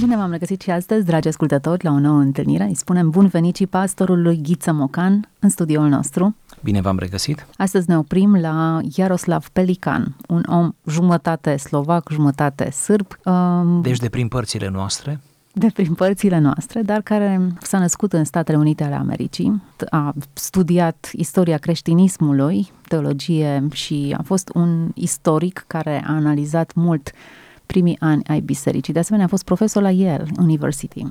Bine v-am regăsit și astăzi, dragi ascultători, la o nouă întâlnire. Îi spunem bun venit și pastorului Ghiță Mocan în studioul nostru. Bine v-am regăsit. Astăzi ne oprim la Iaroslav Pelikan, un om jumătate slovac, jumătate sârb. Deci de prin părțile noastre. De prin părțile noastre, dar care s-a născut în Statele Unite ale Americii, a studiat istoria creștinismului, teologie și a fost un istoric care a analizat mult primii ani ai bisericii. De asemenea, a fost profesor la Yale University.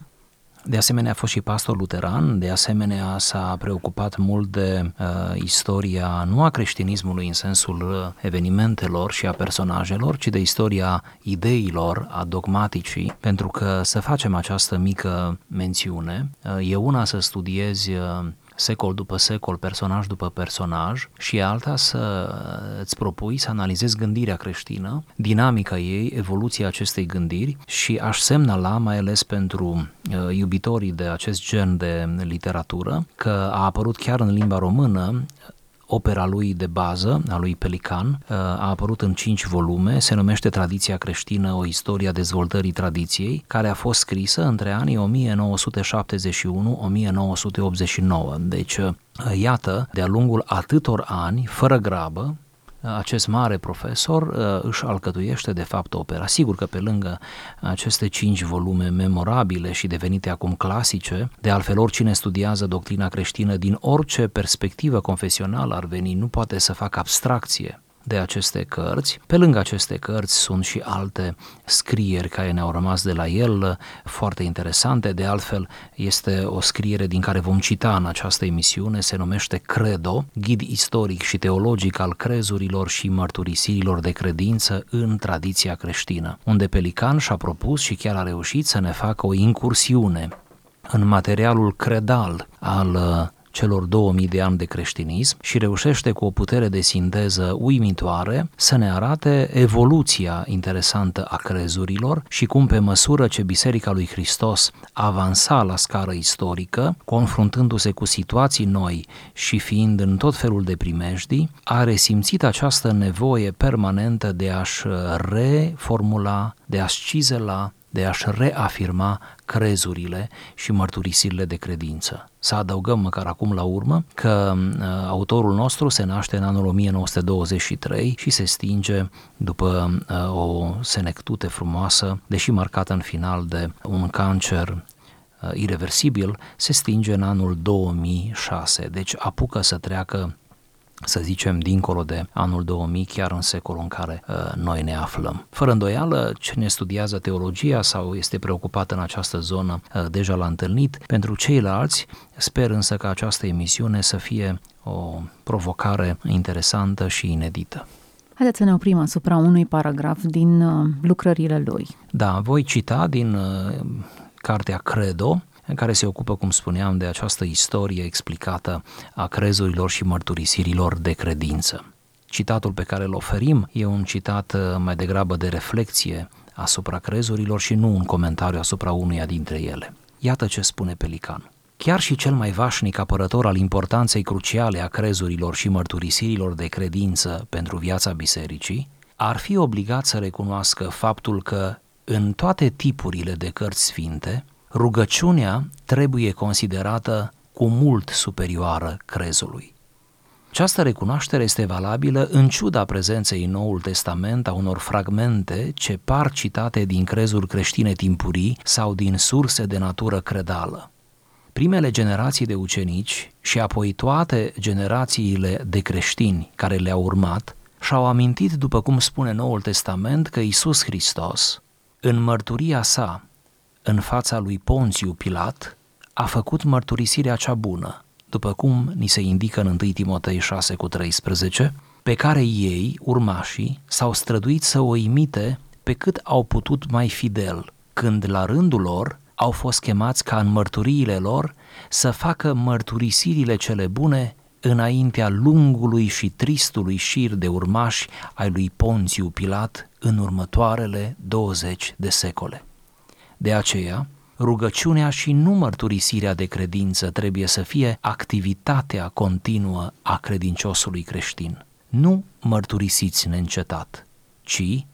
De asemenea, a fost și pastor luteran, de asemenea s-a preocupat mult de istoria nu a creștinismului în sensul evenimentelor și a personajelor, ci de istoria ideilor, a dogmaticii, pentru că să facem această mică mențiune, e una să studiezi secol după secol, personaj după personaj și alta să îți propui să analizezi gândirea creștină, dinamica ei, evoluția acestei gândiri și aș semnala, mai ales pentru iubitorii de acest gen de literatură, că a apărut chiar în limba română opera lui de bază, a lui Pelikan, a apărut în 5 volume, se numește Tradiția creștină, o istorie a dezvoltării tradiției, care a fost scrisă între anii 1971-1989. Deci, iată, de-a lungul atâtor ani, fără grabă, acest mare profesor își alcătuiește de fapt opera. Sigur că pe lângă aceste 5 volume memorabile și devenite acum clasice, de altfel oricine studiază doctrina creștină din orice perspectivă confesională ar veni, nu poate să facă abstracție de aceste cărți. Pe lângă aceste cărți sunt și alte scrieri care ne-au rămas de la el, foarte interesante. De altfel, este o scriere din care vom cita în această emisiune, se numește Credo, ghid istoric și teologic al crezurilor și mărturisirilor de credință în tradiția creștină, unde Pelikan și-a propus și chiar a reușit să ne facă o incursiune în materialul credal al celor 2000 de ani de creștinism și reușește cu o putere de sinteză uimitoare să ne arate evoluția interesantă a crezurilor și cum pe măsură ce Biserica lui Hristos avansa la scară istorică, confruntându-se cu situații noi și fiind în tot felul de primejdii, a resimțit această nevoie permanentă de a-și reformula, de a-și cizela, de a-și reafirma crezurile și mărturisirile de credință. Să adăugăm măcar acum la urmă că autorul nostru se naște în anul 1923 și se stinge după o senectute frumoasă, deși marcată în final de un cancer ireversibil, se stinge în anul 2006, deci apucă să treacă, să zicem, dincolo de anul 2000, chiar în secolul în care noi ne aflăm. Fără îndoială, cine studiază teologia sau este preocupat în această zonă deja l-a întâlnit. Pentru ceilalți, sper însă că această emisiune să fie o provocare interesantă și inedită. Haideți să ne oprim asupra unui paragraf din lucrările lui. Da, voi cita din cartea Credo, în care se ocupă, cum spuneam, de această istorie explicată a crezurilor și mărturisirilor de credință. Citatul pe care îl oferim e un citat mai degrabă de reflexie asupra crezurilor și nu un comentariu asupra unuia dintre ele. Iată ce spune Pelikan. Chiar și cel mai vașnic apărător al importanței cruciale a crezurilor și mărturisirilor de credință pentru viața bisericii ar fi obligat să recunoască faptul că în toate tipurile de cărți sfinte, rugăciunea trebuie considerată cu mult superioară crezului. Această recunoaștere este valabilă în ciuda prezenței în Noul Testament a unor fragmente ce par citate din crezuri creștine timpurii sau din surse de natură credală. Primele generații de ucenici și apoi toate generațiile de creștini care le-au urmat și-au amintit, după cum spune Noul Testament, că Iisus Hristos, în mărturia sa în fața lui Ponțiu Pilat, a făcut mărturisirea cea bună, după cum ni se indică în 1 Timotei 6,13, pe care ei, urmașii, s-au străduit să o imite pe cât au putut mai fidel, când la rândul lor au fost chemați ca în mărturiile lor să facă mărturisirile cele bune înaintea lungului și tristului șir de urmași ai lui Ponțiu Pilat în următoarele 20 de secole. De aceea, rugăciunea și nu mărturisirea de credință trebuie să fie activitatea continuă a credinciosului creștin. Nu mărturisiți neîncetat, ci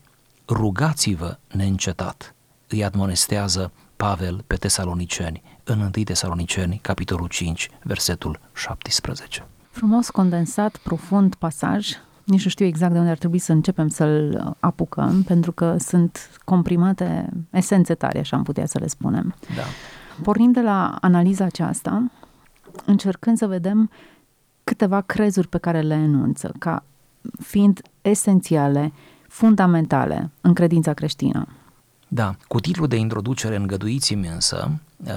rugați-vă neîncetat. îi admonestează Pavel pe Tesaloniceni, în 1 Tesaloniceni, capitolul 5, versetul 17. Frumos, condensat, profund pasaj. Nici nu știu exact de unde ar trebui să începem să-l apucăm, pentru că sunt comprimate esențe tare, așa am putea să le spunem. Da. Pornim de la analiza aceasta, încercând să vedem câteva crezuri pe care le enunță, ca fiind esențiale, fundamentale în credința creștină. Da, cu titlul de introducere, îngăduiți-mi însă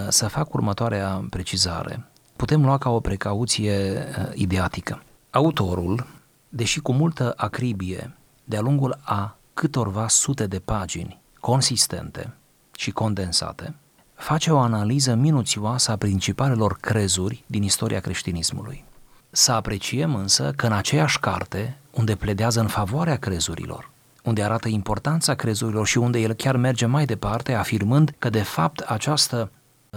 să fac următoarea precizare. Putem lua ca o precauție ideatică. Autorul, deși cu multă acribie, de-a lungul a câtorva sute de pagini consistente și condensate, face o analiză minuțioasă a principalelor crezuri din istoria creștinismului. Să apreciem însă că în aceeași carte, unde pledează în favoarea crezurilor, unde arată importanța crezurilor și unde el chiar merge mai departe, afirmând că de fapt această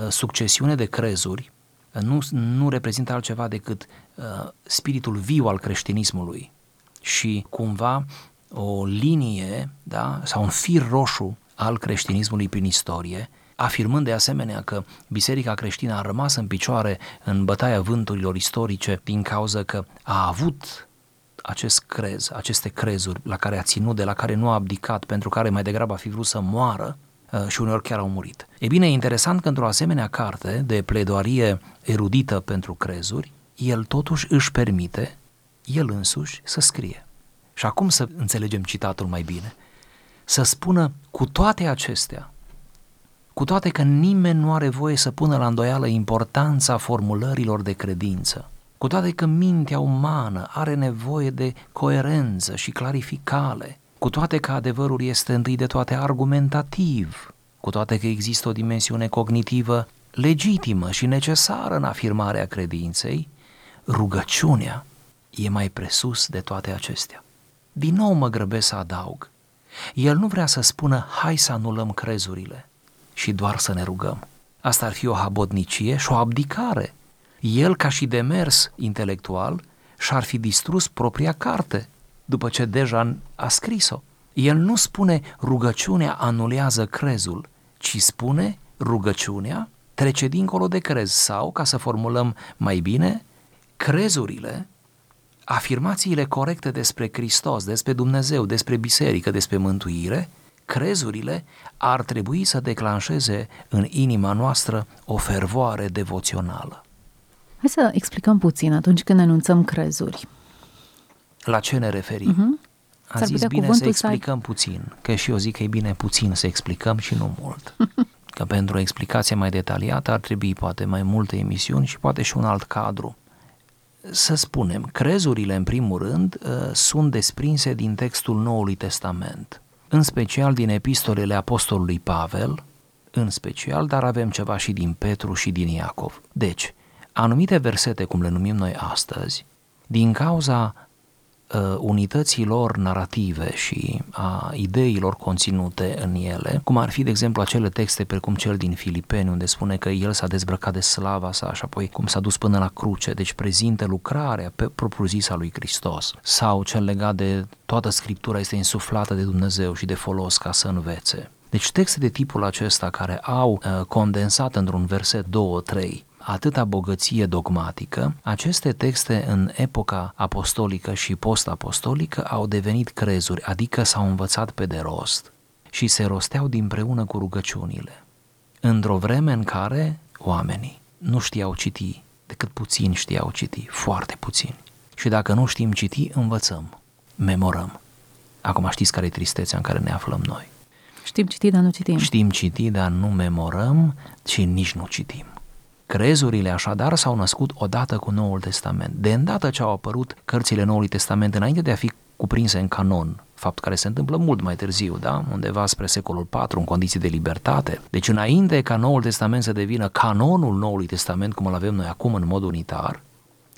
succesiune de crezuri nu reprezintă altceva decât spiritul viu al creștinismului și cumva o linie, da, sau un fir roșu al creștinismului prin istorie, afirmând de asemenea că Biserica creștină a rămas în picioare în bătaia vânturilor istorice din cauza că a avut acest crez, aceste crezuri la care a ținut, de la care nu a abdicat, pentru care mai degrabă a fi vrut să moară și uneori chiar au murit. E bine, e interesant că într-o asemenea carte de pledoarie erudită pentru crezuri, el totuși își permite, el însuși, să scrie. Și acum să înțelegem citatul mai bine. Să spună: cu toate acestea, cu toate că nimeni nu are voie să pună la îndoială importanța formulărilor de credință, cu toate că mintea umană are nevoie de coerență și clarificare, cu toate că adevărul este întâi de toate argumentativ, cu toate că există o dimensiune cognitivă legitimă și necesară în afirmarea credinței, rugăciunea e mai presus de toate acestea. Din nou mă grăbesc să adaug. El nu vrea să spună: hai să anulăm crezurile și doar să ne rugăm. Asta ar fi o habotnicie și o abdicare. El, ca și demers intelectual, și-ar fi distrus propria carte după ce deja a scris-o. El nu spune: rugăciunea anulează crezul, ci spune: rugăciunea trece dincolo de crez, sau, ca să formulăm mai bine, crezurile, afirmațiile corecte despre Hristos, despre Dumnezeu, despre biserică, despre mântuire, crezurile ar trebui să declanșeze în inima noastră o fervoare devoțională. Hai să explicăm puțin atunci când enunțăm crezuri. La ce ne referim? A zis bine să explicăm puțin, că și eu zic că e bine puțin să explicăm și nu mult. Că pentru o explicație mai detaliată ar trebui poate mai multe emisiuni și poate și un alt cadru. Să spunem, crezurile în primul rând sunt desprinse din textul Noului Testament, în special din epistolele apostolului Pavel, în special, dar avem ceva și din Petru și din Iacov. Deci, anumite versete, cum le numim noi astăzi, din cauza unității lor narrative și a ideilor conținute în ele, cum ar fi, de exemplu, acele texte precum cel din Filipeni, unde spune că el s-a dezbrăcat de slava sa și apoi cum s-a dus până la cruce, deci prezintă lucrarea pe propriu-zisă a lui Hristos, sau cel legat de toată Scriptura este insuflată de Dumnezeu și de folos ca să învețe. Deci texte de tipul acesta care au condensat într-un verset 2-3 atâta bogăție dogmatică, aceste texte în epoca apostolică și post-apostolică au devenit crezuri, adică s-au învățat pe de rost și se rosteau dinpreună cu rugăciunile, într-o vreme în care oamenii nu știau citi, decât puțin știau citi, foarte puțin. Și dacă nu știm citi, învățăm, memorăm. Acum știți care e tristețea în care ne aflăm noi. Știm citi, dar nu citim. Știm citi, dar nu memorăm și nici nu citim. Crezurile așadar s-au născut odată cu Noul Testament. De îndată ce au apărut cărțile Noului Testament, înainte de a fi cuprinse în canon, fapt care se întâmplă mult mai târziu, da? Undeva spre secolul IV, în condiții de libertate. Deci înainte ca Noul Testament să devină canonul Noului Testament, cum îl avem noi acum în mod unitar,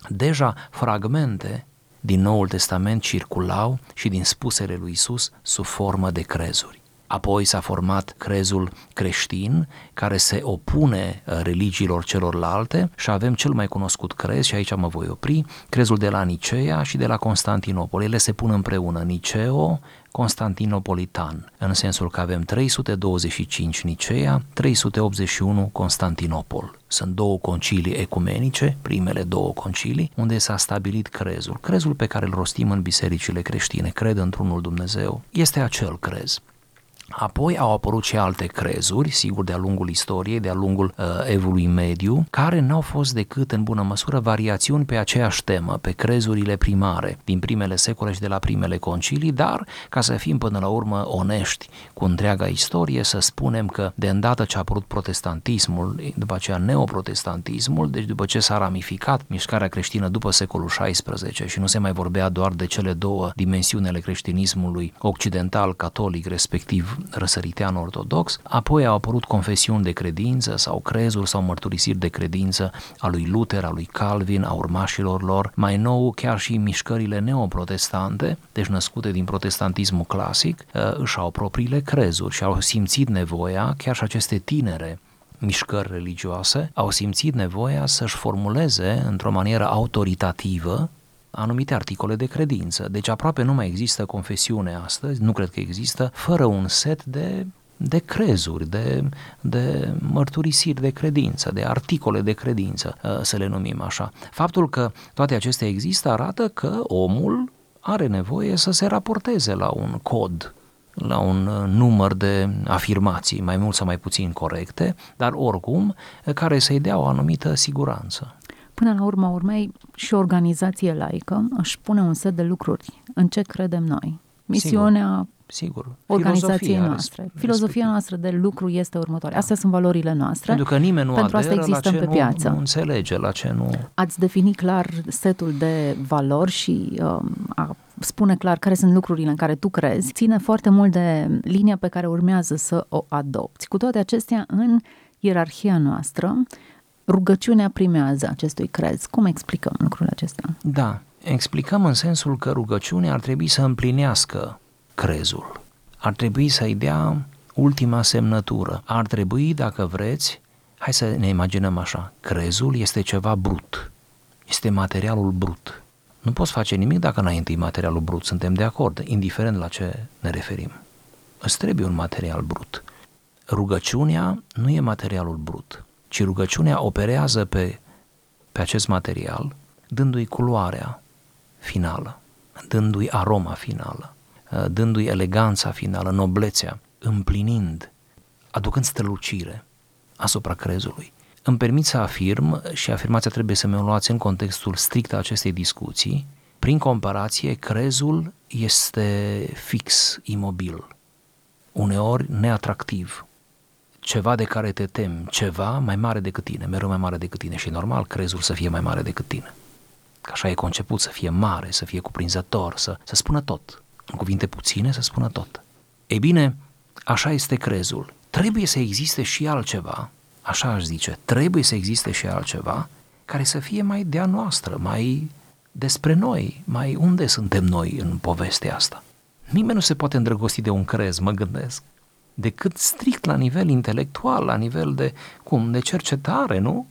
deja fragmente din Noul Testament circulau și din spusele lui Iisus sub formă de crezuri. Apoi s-a format crezul creștin, care se opune religiilor celorlalte, și avem cel mai cunoscut crez, și aici mă voi opri, crezul de la Nicea și de la Constantinopol. Ele se pun împreună, Niceo-Constantinopolitan, în sensul că avem 325 Nicea, 381 Constantinopol. Sunt două concilii ecumenice, primele două concilii, unde s-a stabilit crezul. Crezul pe care îl rostim în bisericile creștine, cred într-unul Dumnezeu, este acel crez. Apoi au apărut și alte crezuri, sigur, de-a lungul istoriei, de-a lungul evului mediu, care n-au fost decât în bună măsură variațiuni pe aceeași temă, pe crezurile primare din primele secole și de la primele concilii, dar ca să fim până la urmă onești cu întreaga istorie, să spunem că de îndată ce a apărut protestantismul, după aceea neoprotestantismul, deci după ce s-a ramificat mișcarea creștină după secolul XVI și nu se mai vorbea doar de cele două dimensiuni ale creștinismului occidental, catolic, respectiv răsăritean-ortodox, apoi au apărut confesiuni de credință sau crezuri sau mărturisiri de credință a lui Luther, a lui Calvin, a urmașilor lor, mai nou chiar și mișcările neoprotestante, deci născute din protestantismul clasic, își au propriile crezuri și au simțit nevoia, chiar și aceste tinere mișcări religioase, au simțit nevoia să-și formuleze într-o manieră autoritativă anumite articole de credință. Deci aproape nu mai există confesiune astăzi, nu cred că există, fără un set de crezuri, de mărturisiri de credință, de articole de credință, să le numim așa. Faptul că toate acestea există arată că omul are nevoie să se raporteze la un cod, la un număr de afirmații, mai mult sau mai puțin corecte, dar oricum care să-i dea o anumită siguranță. Până la urma urmei, și o organizație laică își pune un set de lucruri în ce credem noi. Misiunea organizației noastre. Filozofia noastră de lucru este următoarea. Astea sunt valorile noastre. Pentru că nimeni nu aderă la ce nu înțelege, la ce nu... Ați defini clar setul de valori și a spune clar care sunt lucrurile în care tu crezi. Ține foarte mult de linia pe care urmează să o adopți. Cu toate acestea, în ierarhia noastră, rugăciunea primează acestui crez. Cum explicăm lucrul acesta? Da, explicăm în sensul că rugăciunea ar trebui să împlinească crezul. Ar trebui să-i dea ultima semnătură. Ar trebui, dacă vreți, hai să ne imaginăm așa, crezul este ceva brut. Este materialul brut. Nu poți face nimic dacă înainte e materialul brut. Suntem de acord, indiferent la ce ne referim. Îți trebuie un material brut. Rugăciunea nu e materialul brut, ci rugăciunea operează pe acest material, dându-i culoarea finală, dându-i aroma finală, dându-i eleganța finală, noblețea, împlinind, aducând strălucire asupra crezului. Îmi permit să afirm, și afirmația trebuie să mi-o luați în contextul strict al acestei discuții, prin comparație, crezul este fix, imobil, uneori neatractiv, ceva de care te temi, ceva mai mare decât tine, mereu mai mare decât tine, și normal crezul să fie mai mare decât tine. Că așa e conceput, să fie mare, să fie cuprinzător, să spună tot. În cuvinte puține să spună tot. Ei bine, așa este crezul. Trebuie să existe și altceva, așa aș zice, trebuie să existe și altceva care să fie mai de-a noastră, mai despre noi, mai unde suntem noi în povestea asta. Nimeni nu se poate îndrăgosti de un crez, mă gândesc, decât strict la nivel intelectual, la nivel de cercetare, nu?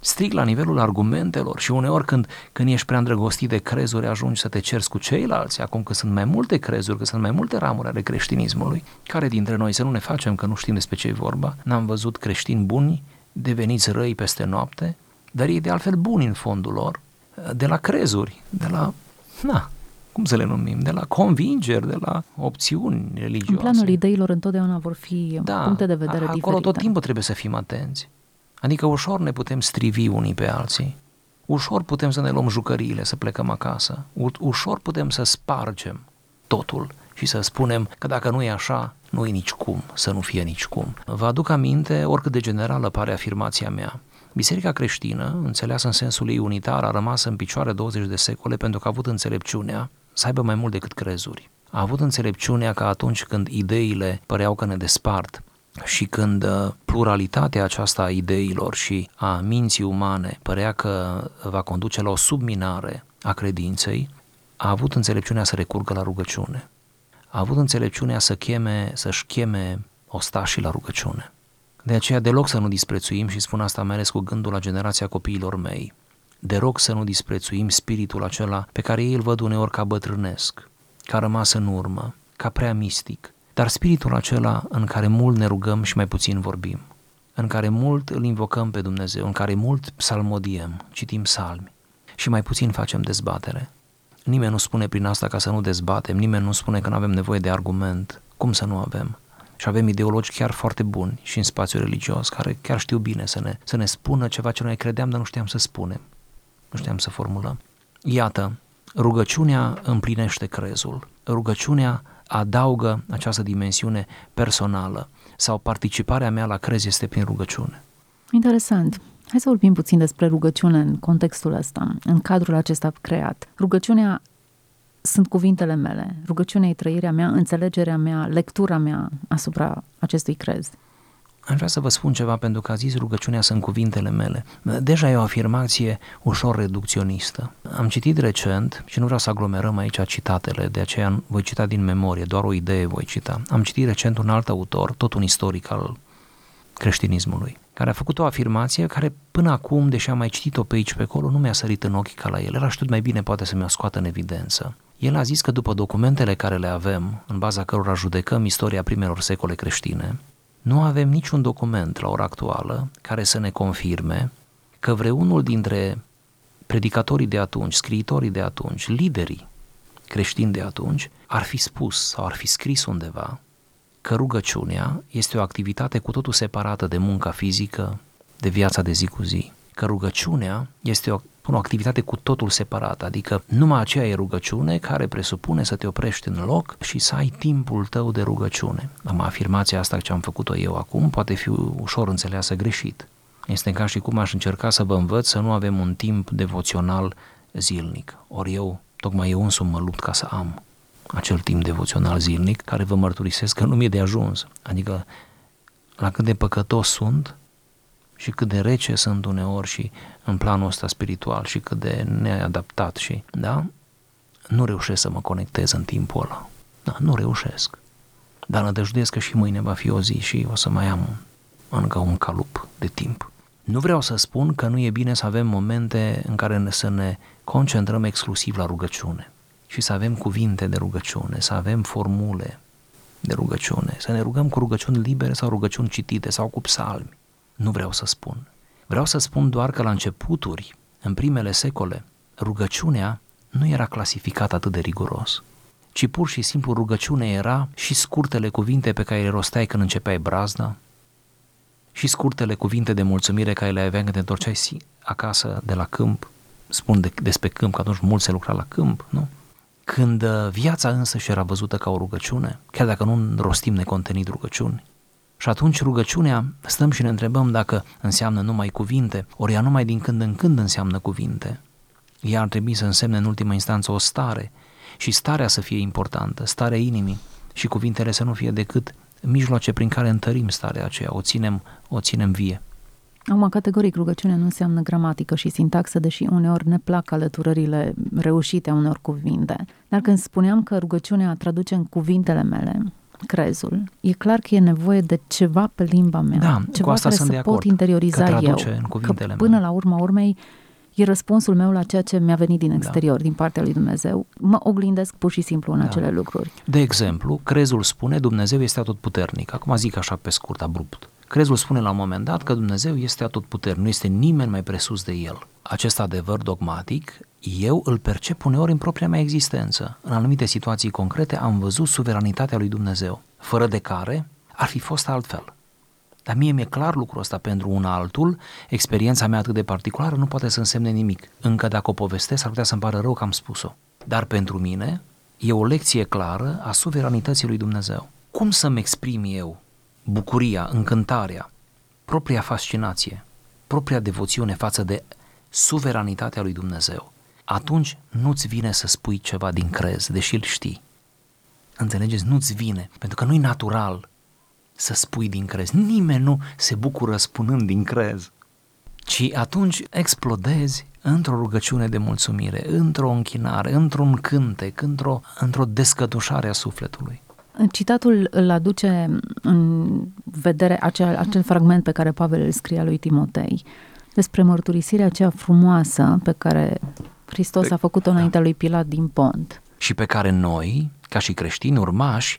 Strict la nivelul argumentelor. Și uneori când ești prea îndrăgostit de crezuri, ajungi să te cerți cu ceilalți, acum că sunt mai multe crezuri, că sunt mai multe ramuri ale creștinismului. Care dintre noi, să nu ne facem că nu știm despre ce e vorba, n-am văzut creștini buni deveniți răi peste noapte, dar ei de altfel buni în fondul lor, de la crezuri, cum să le numim, de la convingeri, de la opțiuni religioase. În planul ideilor întotdeauna vor fi puncte de vedere diferite. Acolo tot timpul trebuie să fim atenți. Adică ușor ne putem strivi unii pe alții, ușor putem să ne luăm jucăriile, să plecăm acasă, ușor putem să spargem totul și să spunem că dacă nu e așa, nu e nicicum, să nu fie nicicum. Vă aduc aminte, oricât de generală pare afirmația mea, Biserica creștină, înțeleasă în sensul ei unitar, a rămas în picioare 20 de secole pentru că a avut înțelepciunea să aibă mai mult decât crezuri. A avut înțelepciunea că atunci când ideile păreau că ne despart și când pluralitatea aceasta a ideilor și a minții umane părea că va conduce la o subminare a credinței, a avut înțelepciunea să recurgă la rugăciune. a avut înțelepciunea să-și cheme ostașii la rugăciune. De aceea deloc să nu disprețuim, și spun asta mai ales cu gândul la generația copiilor mei, deloc să nu disprețuim spiritul acela pe care ei îl văd uneori ca bătrânesc, ca rămas în urmă, ca prea mistic, dar spiritul acela în care mult ne rugăm și mai puțin vorbim, în care mult îl invocăm pe Dumnezeu, în care mult psalmodiem, citim psalmi și mai puțin facem dezbatere. Nimeni nu spune prin asta ca să nu dezbatem, nimeni nu spune că nu avem nevoie de argument, cum să nu avem? Și avem ideologi chiar foarte buni și în spațiul religios, care chiar știu bine să ne spună ceva ce noi credeam, dar nu știam să spunem, nu știam să formulăm. Iată, rugăciunea împlinește crezul, rugăciunea adaugă această dimensiune personală sau participarea mea la crez este prin rugăciune. Interesant. Hai să vorbim puțin despre rugăciune în contextul ăsta, în cadrul acesta creat. Rugăciunea sunt cuvintele mele, rugăciunea e trăirea mea, înțelegerea mea, lectura mea asupra acestui crez. Aș vrea să vă spun ceva, pentru că a zis rugăciunea sunt cuvintele mele. Deja e o afirmație ușor reducționistă. Am citit recent, și nu vreau să aglomerăm aici citatele, de aceea voi cita din memorie, doar o idee voi cita. Am citit recent un alt autor, tot un istoric al creștinismului, care a făcut o afirmație care până acum, deși am mai citit-o pe aici pe acolo, nu mi-a sărit în ochi ca la el. El a știut mai bine, poate să mi-o scoată în evidență. El a zis că după documentele care le avem, în baza cărora judecăm istoria primelor secole creștine, nu avem niciun document la ora actuală care să ne confirme că vreunul dintre predicatorii de atunci, scriitorii de atunci, liderii creștini de atunci, ar fi spus sau ar fi scris undeva că rugăciunea este o activitate cu totul separată de munca fizică, de viața de zi cu zi, că rugăciunea este o activitate cu totul separată, adică numai aceea e rugăciune care presupune să te oprești în loc și să ai timpul tău de rugăciune. Am afirmația asta ce am făcut-o eu acum poate fi ușor înțeleasă greșit. Este ca și cum aș încerca să vă învăț să nu avem un timp devoțional zilnic. Ori eu însumi mă lupt ca să am acel timp devoțional zilnic, care vă mărturisesc că nu mi-e de ajuns. Adică la cât de păcătos sunt și cât de rece sunt uneori și în planul ăsta spiritual și cât de neadaptat și, da? Nu reușesc să mă conectez în timpul ăla. Da, nu reușesc. Dar nădăjduiesc că și mâine va fi o zi și o să mai am încă un calup de timp. Nu vreau să spun că nu e bine să avem momente în care să ne concentrăm exclusiv la rugăciune și să avem cuvinte de rugăciune, să avem formule de rugăciune, să ne rugăm cu rugăciuni libere sau rugăciuni citite sau cu psalmi. Nu vreau să spun. Vreau să spun doar că la începuturi, în primele secole, rugăciunea nu era clasificată atât de riguros, ci pur și simplu rugăciune era și scurtele cuvinte pe care le rosteai când începeai brazna și scurtele cuvinte de mulțumire care le aveai când te întorceai acasă de la câmp. Spun despre câmp, că atunci mult se lucra la câmp, nu? Când viața însă și era văzută ca o rugăciune, chiar dacă nu rostim necontenit rugăciuni. Și atunci rugăciunea, stăm și ne întrebăm dacă înseamnă numai cuvinte, ori ea numai din când în când înseamnă cuvinte. Ea ar trebui să însemne în ultima instanță o stare și starea să fie importantă, starea inimii, și cuvintele să nu fie decât mijloace prin care întărim starea aceea, o ținem vie. Acum, categoric, rugăciunea nu înseamnă gramatică și sintaxă, deși uneori ne plac alăturările reușite a unor cuvinte. Dar când spuneam că rugăciunea traduce în cuvintele mele crezul, e clar că e nevoie de ceva pe limba mea, da, ceva care să pot interioriza eu, că până la urma urmei e răspunsul meu la ceea ce mi-a venit din exterior, da, din partea lui Dumnezeu. Mă oglindesc pur și simplu în, da, acele lucruri. De exemplu, crezul spune Dumnezeu este atotputernic. Acum zic așa pe scurt, abrupt. Crezul spune la un moment dat că Dumnezeu este atotputernic, nu este nimeni mai presus de El. Acest adevăr dogmatic eu îl percep uneori în propria mea existență. În anumite situații concrete am văzut suveranitatea lui Dumnezeu, fără de care ar fi fost altfel. Dar mie mi-e clar lucrul ăsta, pentru un altul, experiența mea atât de particulară nu poate să însemne nimic. Încă dacă o povestesc, ar putea să-mi pară rău că am spus-o. Dar pentru mine e o lecție clară a suveranității lui Dumnezeu. Cum să-mi exprim eu bucuria, încântarea, propria fascinație, propria devoțiune față de suveranitatea lui Dumnezeu? Atunci nu-ți vine să spui ceva din crez, deși îl știi. Înțelegeți? Nu-ți vine, pentru că nu-i natural să spui din crez. Nimeni nu se bucură spunând din crez, ci atunci explodezi într-o rugăciune de mulțumire, într-o închinare, într-un cântec, într-o descătușare a sufletului. Citatul îl aduce în vedere acel fragment pe care Pavel îl scria lui Timotei, despre mărturisirea aceea frumoasă pe care Hristos a făcut-o înaintea lui Pilat din Pont. Și pe care noi, ca și creștini urmași,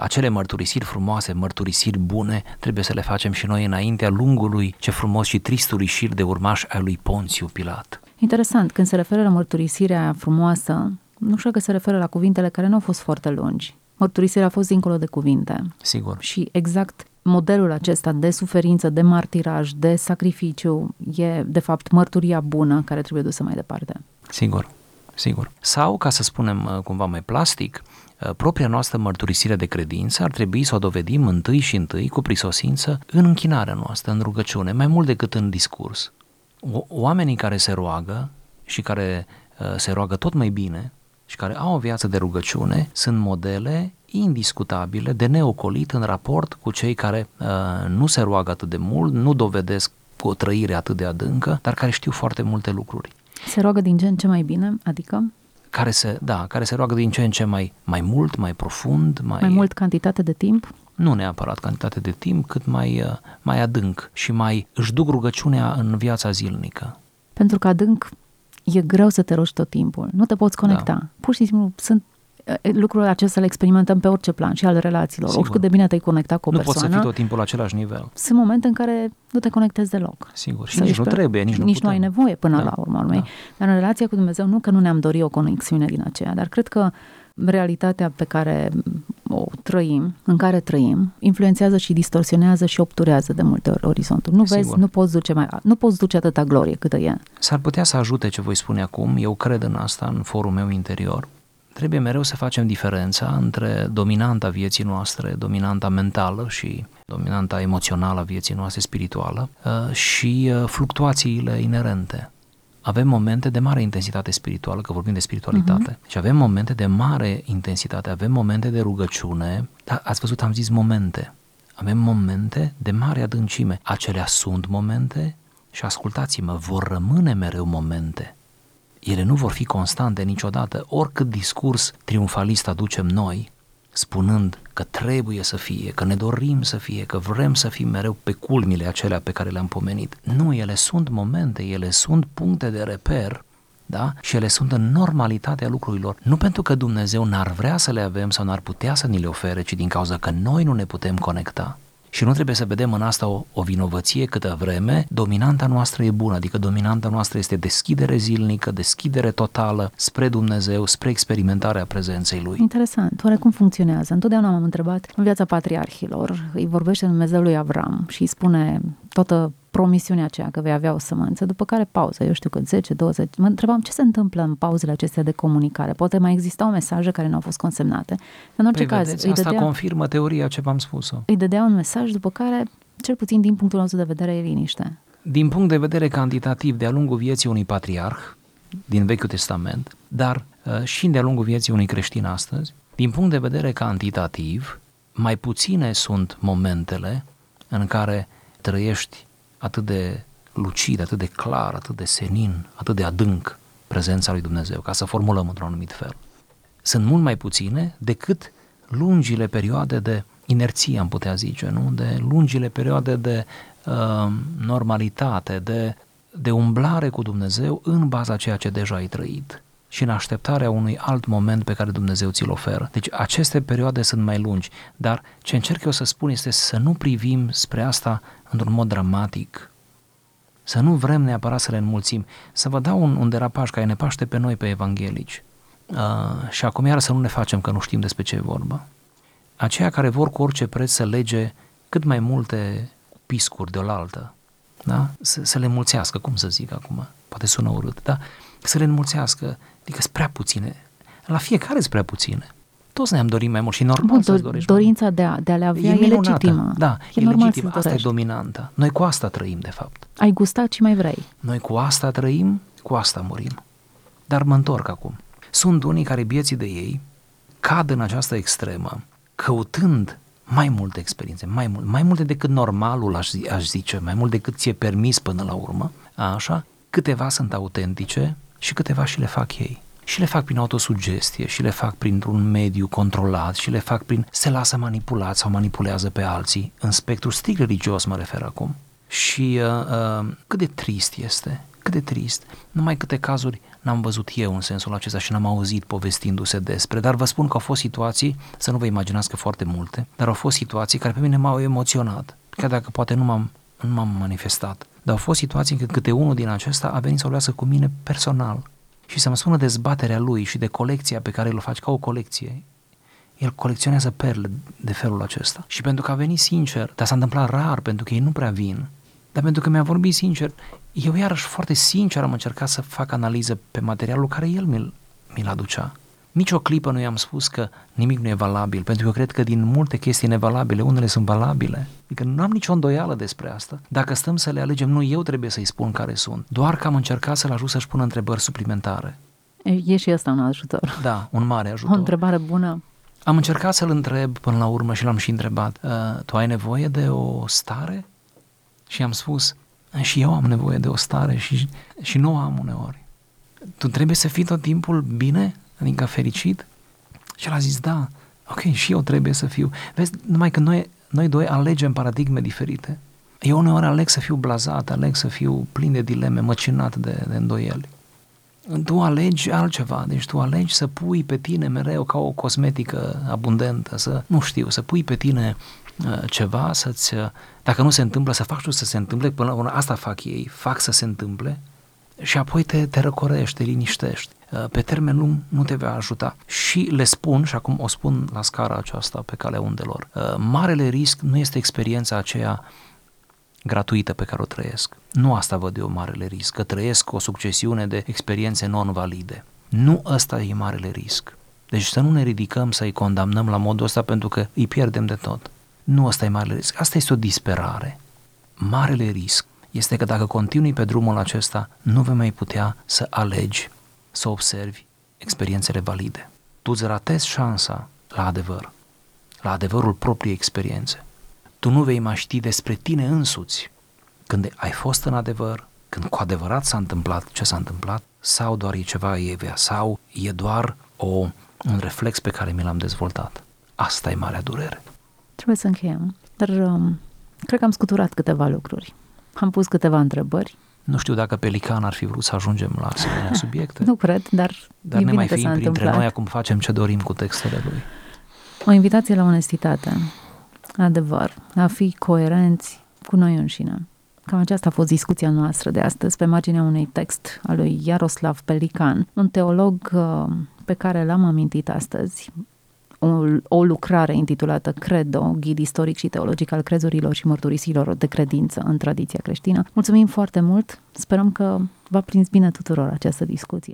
acele mărturisiri frumoase, mărturisiri bune, trebuie să le facem și noi înaintea lungului, ce frumos și tristului șir de urmași ai lui Ponțiu Pilat. Interesant, când se referă la mărturisirea frumoasă, nu știu că se referă la cuvintele care nu au fost foarte lungi. Mărturisirea a fost dincolo de cuvinte. Sigur. Și exact modelul acesta de suferință, de martiraj, de sacrificiu, e de fapt mărturia bună care trebuie dusă mai departe. Sigur. Sau, ca să spunem cumva mai plastic, propria noastră mărturisire de credință ar trebui să o dovedim întâi și întâi cu prisosință în închinarea noastră, în rugăciune, mai mult decât în discurs. Oamenii care se roagă și care se roagă tot mai bine și care au o viață de rugăciune sunt modele indiscutabile de neocolit în raport cu cei care nu se roagă atât de mult, nu dovedesc o trăire atât de adâncă, dar care știu foarte multe lucruri. Se roagă din ce în ce mai bine, adică? Care se roagă din ce în ce mai mult, mai profund, mai mult cantitate de timp? Nu neapărat cantitate de timp, cât mai adânc și mai își duc rugăciunea în viața zilnică. Pentru că adânc e greu să te rogi tot timpul, nu te poți conecta. Da. Pur și simplu sunt lucrurile acestea, le experimentăm pe orice plan și al relațiilor. Sigur. Oricât de bine te-ai conectat cu o persoană. Nu poți să fii tot timpul la același nivel. Sunt momente în care nu te conectezi deloc. Sigur, și nici nu trebuie, nici nu ai nevoie până la urmă. Da. Dar în relația cu Dumnezeu, nu că nu ne-am dorit o conexiune din aceea, dar cred că realitatea pe care o trăim, în care trăim, influențează și distorsionează și obturează de multe ori orizontul. Nu vezi, nu poți duce atâta glorie câtă e. S-ar putea să ajute ce voi spune acum, eu cred în asta în forul meu interior. Trebuie mereu să facem diferența între dominanta vieții noastre, dominanta mentală și dominanta emoțională a vieții noastre spirituală și fluctuațiile inerente. Avem momente de mare intensitate spirituală, că vorbim de spiritualitate, și avem momente de mare intensitate, avem momente de rugăciune, dar ați văzut, am zis momente, avem momente de mare adâncime. Acelea sunt momente și ascultați-mă, vor rămâne mereu momente. Ele nu vor fi constante niciodată, oricât discurs triumfalist aducem noi, spunând că trebuie să fie, că ne dorim să fie, că vrem să fim mereu pe culmile acelea pe care le-am pomenit. Nu, ele sunt momente, ele sunt puncte de reper, da? Și ele sunt în normalitatea lucrurilor. Nu pentru că Dumnezeu n-ar vrea să le avem sau n-ar putea să ni le ofere, ci din cauza că noi nu ne putem conecta. Și nu trebuie să vedem în asta o vinovăție câtă vreme dominanta noastră e bună, adică dominanta noastră este deschidere zilnică, deschidere totală spre Dumnezeu, spre experimentarea prezenței Lui. Interesant, oare cum funcționează? Întotdeauna m-am întrebat, în viața patriarhilor, îi vorbește Dumnezeu lui Avram și îi spune toată promisiunea aceea că vei avea o sămânță, după care pauză, eu știu că 10-20, mă întrebam ce se întâmplă în pauzele acestea de comunicare, poate mai existau mesaje care nu au fost consemnate. În orice caz, vedeți, asta confirmă teoria ce v-am spus-o. Îi dădea un mesaj după care, cel puțin din punctul nostru de vedere, e liniște. Din punct de vedere cantitativ, de-a lungul vieții unui patriarh din Vechiul Testament, dar și de-a lungul vieții unui creștin astăzi, din punct de vedere cantitativ, mai puține sunt momentele în care trăiești atât de lucid, atât de clar, atât de senin, atât de adânc prezența lui Dumnezeu, ca să formulăm într-un anumit fel. Sunt mult mai puține decât lungile perioade de inerție, am putea zice, nu? De lungile perioade de normalitate, de umblare cu Dumnezeu în baza ceea ce deja ai trăit și în așteptarea unui alt moment pe care Dumnezeu ți-l oferă. Deci aceste perioade sunt mai lungi, dar ce încerc eu să spun este să nu privim spre asta într-un mod dramatic, să nu vrem neapărat să le înmulțim. Să vă dau un derapaj care ne paște pe noi, pe evanghelici. Și acum iar să nu ne facem că nu știm despre ce e vorba. Aceia care vor cu orice preț să lege cât mai multe piscuri deolaltă, da? Să le mulțească, cum să zic acum, poate sună urât, da? Să le înmulțească, adică sunt prea puține, la fiecare sunt prea puține. Toți ne-am dorit mai mult și normal să-ți dorești. Dorința de a le avea e legitimă. Da, e legitimă, asta e dominantă. Noi cu asta trăim, de fapt. Ai gustat și mai vrei. Noi cu asta trăim, cu asta murim. Dar mă întorc acum. Sunt unii care vieții de ei cad în această extremă, căutând mai multe experiențe, mai multe decât normalul, aș zice, mai mult decât ți-e permis până la urmă, așa, Câteva sunt autentice și câteva și le fac ei. Și le fac prin autosugestie, și le fac printr-un mediu controlat, și le fac prin se lasă manipulat sau manipulează pe alții, în spectrul strict religios mă refer acum. Și cât de trist este, cât de trist, numai câte cazuri n-am văzut eu în sensul acesta și n-am auzit povestindu-se despre, dar vă spun că au fost situații, să nu vă imaginați că foarte multe, dar au fost situații care pe mine m-au emoționat, chiar dacă poate nu m-am manifestat, dar au fost situații în care câte unul din acesta a venit să o leasă cu mine personal și să-mi spună dezbaterea lui și de colecția pe care îl face ca o colecție. El colecționează perle de felul acesta și pentru că a venit sincer, dar s-a întâmplat rar pentru că ei nu prea vin, dar pentru că mi-a vorbit sincer, eu iarăși foarte sincer am încercat să fac analiză pe materialul care el mi-l aducea. Nici o clipă nu i-am spus că nimic nu e valabil, pentru că eu cred că din multe chestii nevalabile, unele sunt valabile. Adică nu am nicio îndoială despre asta. Dacă stăm să le alegem, nu eu trebuie să-i spun care sunt, doar că am încercat să-l ajut să-și pună întrebări suplimentare. E și asta un ajutor. Da, un mare ajutor. O întrebare bună. Am încercat să-l întreb până la urmă și l-am și întrebat, tu ai nevoie de o stare? Și am spus, și eu am nevoie de o stare și nu o am uneori. Tu trebuie să fii tot timpul bine? Adică fericit? Și el a zis, da, ok, și eu trebuie să fiu. Vezi, numai că noi doi alegem paradigme diferite. Eu uneori aleg să fiu blazat, aleg să fiu plin de dileme, măcinat de îndoieli. Tu alegi altceva, deci tu alegi să pui pe tine mereu ca o cosmetică abundentă, să pui pe tine ceva, dacă nu se întâmplă, să faci tu să se întâmple, până la urmă, asta fac ei, fac să se întâmple și apoi te răcorești, te liniștești. Pe termen lung nu te va ajuta. Și le spun, și acum o spun la scara aceasta pe calea undelor, marele risc nu este experiența aceea gratuită pe care o trăiesc. Nu asta văd eu marele risc, că trăiesc o succesiune de experiențe non-valide. Nu ăsta e marele risc. Deci să nu ne ridicăm să-i condamnăm la modul ăsta pentru că îi pierdem de tot. Nu ăsta e marele risc, asta este o disperare. Marele risc este că dacă continui pe drumul acesta, nu vei mai putea să alegi, să observi experiențele valide. Tu îți ratezi șansa la adevăr, la adevărul propriei experiențe. Tu nu vei mai ști despre tine însuți când ai fost în adevăr, când cu adevărat s-a întâmplat ce s-a întâmplat, sau doar e ceva evea, sau e doar un reflex pe care mi l-am dezvoltat. Asta e marea durere. Trebuie să încheiem, dar cred că am scuturat câteva lucruri. Am pus câteva întrebări. Nu știu dacă Pelican ar fi vrut să ajungem la asemenea subiecte. Nu cred, dar ne mai fi printre întâmplat. Noi acum facem ce dorim cu textele lui. O invitație la onestitate, adevăr, a fi coerenți cu noi înșine. Cam aceasta a fost discuția noastră de astăzi pe marginea unui text al lui Iaroslav Pelikan, un teolog pe care l-am amintit astăzi. O lucrare intitulată Credo, ghid istoric și teologic al crezurilor și mărturisirilor de credință în tradiția creștină. Mulțumim foarte mult, sperăm că v-a prins bine tuturor această discuție.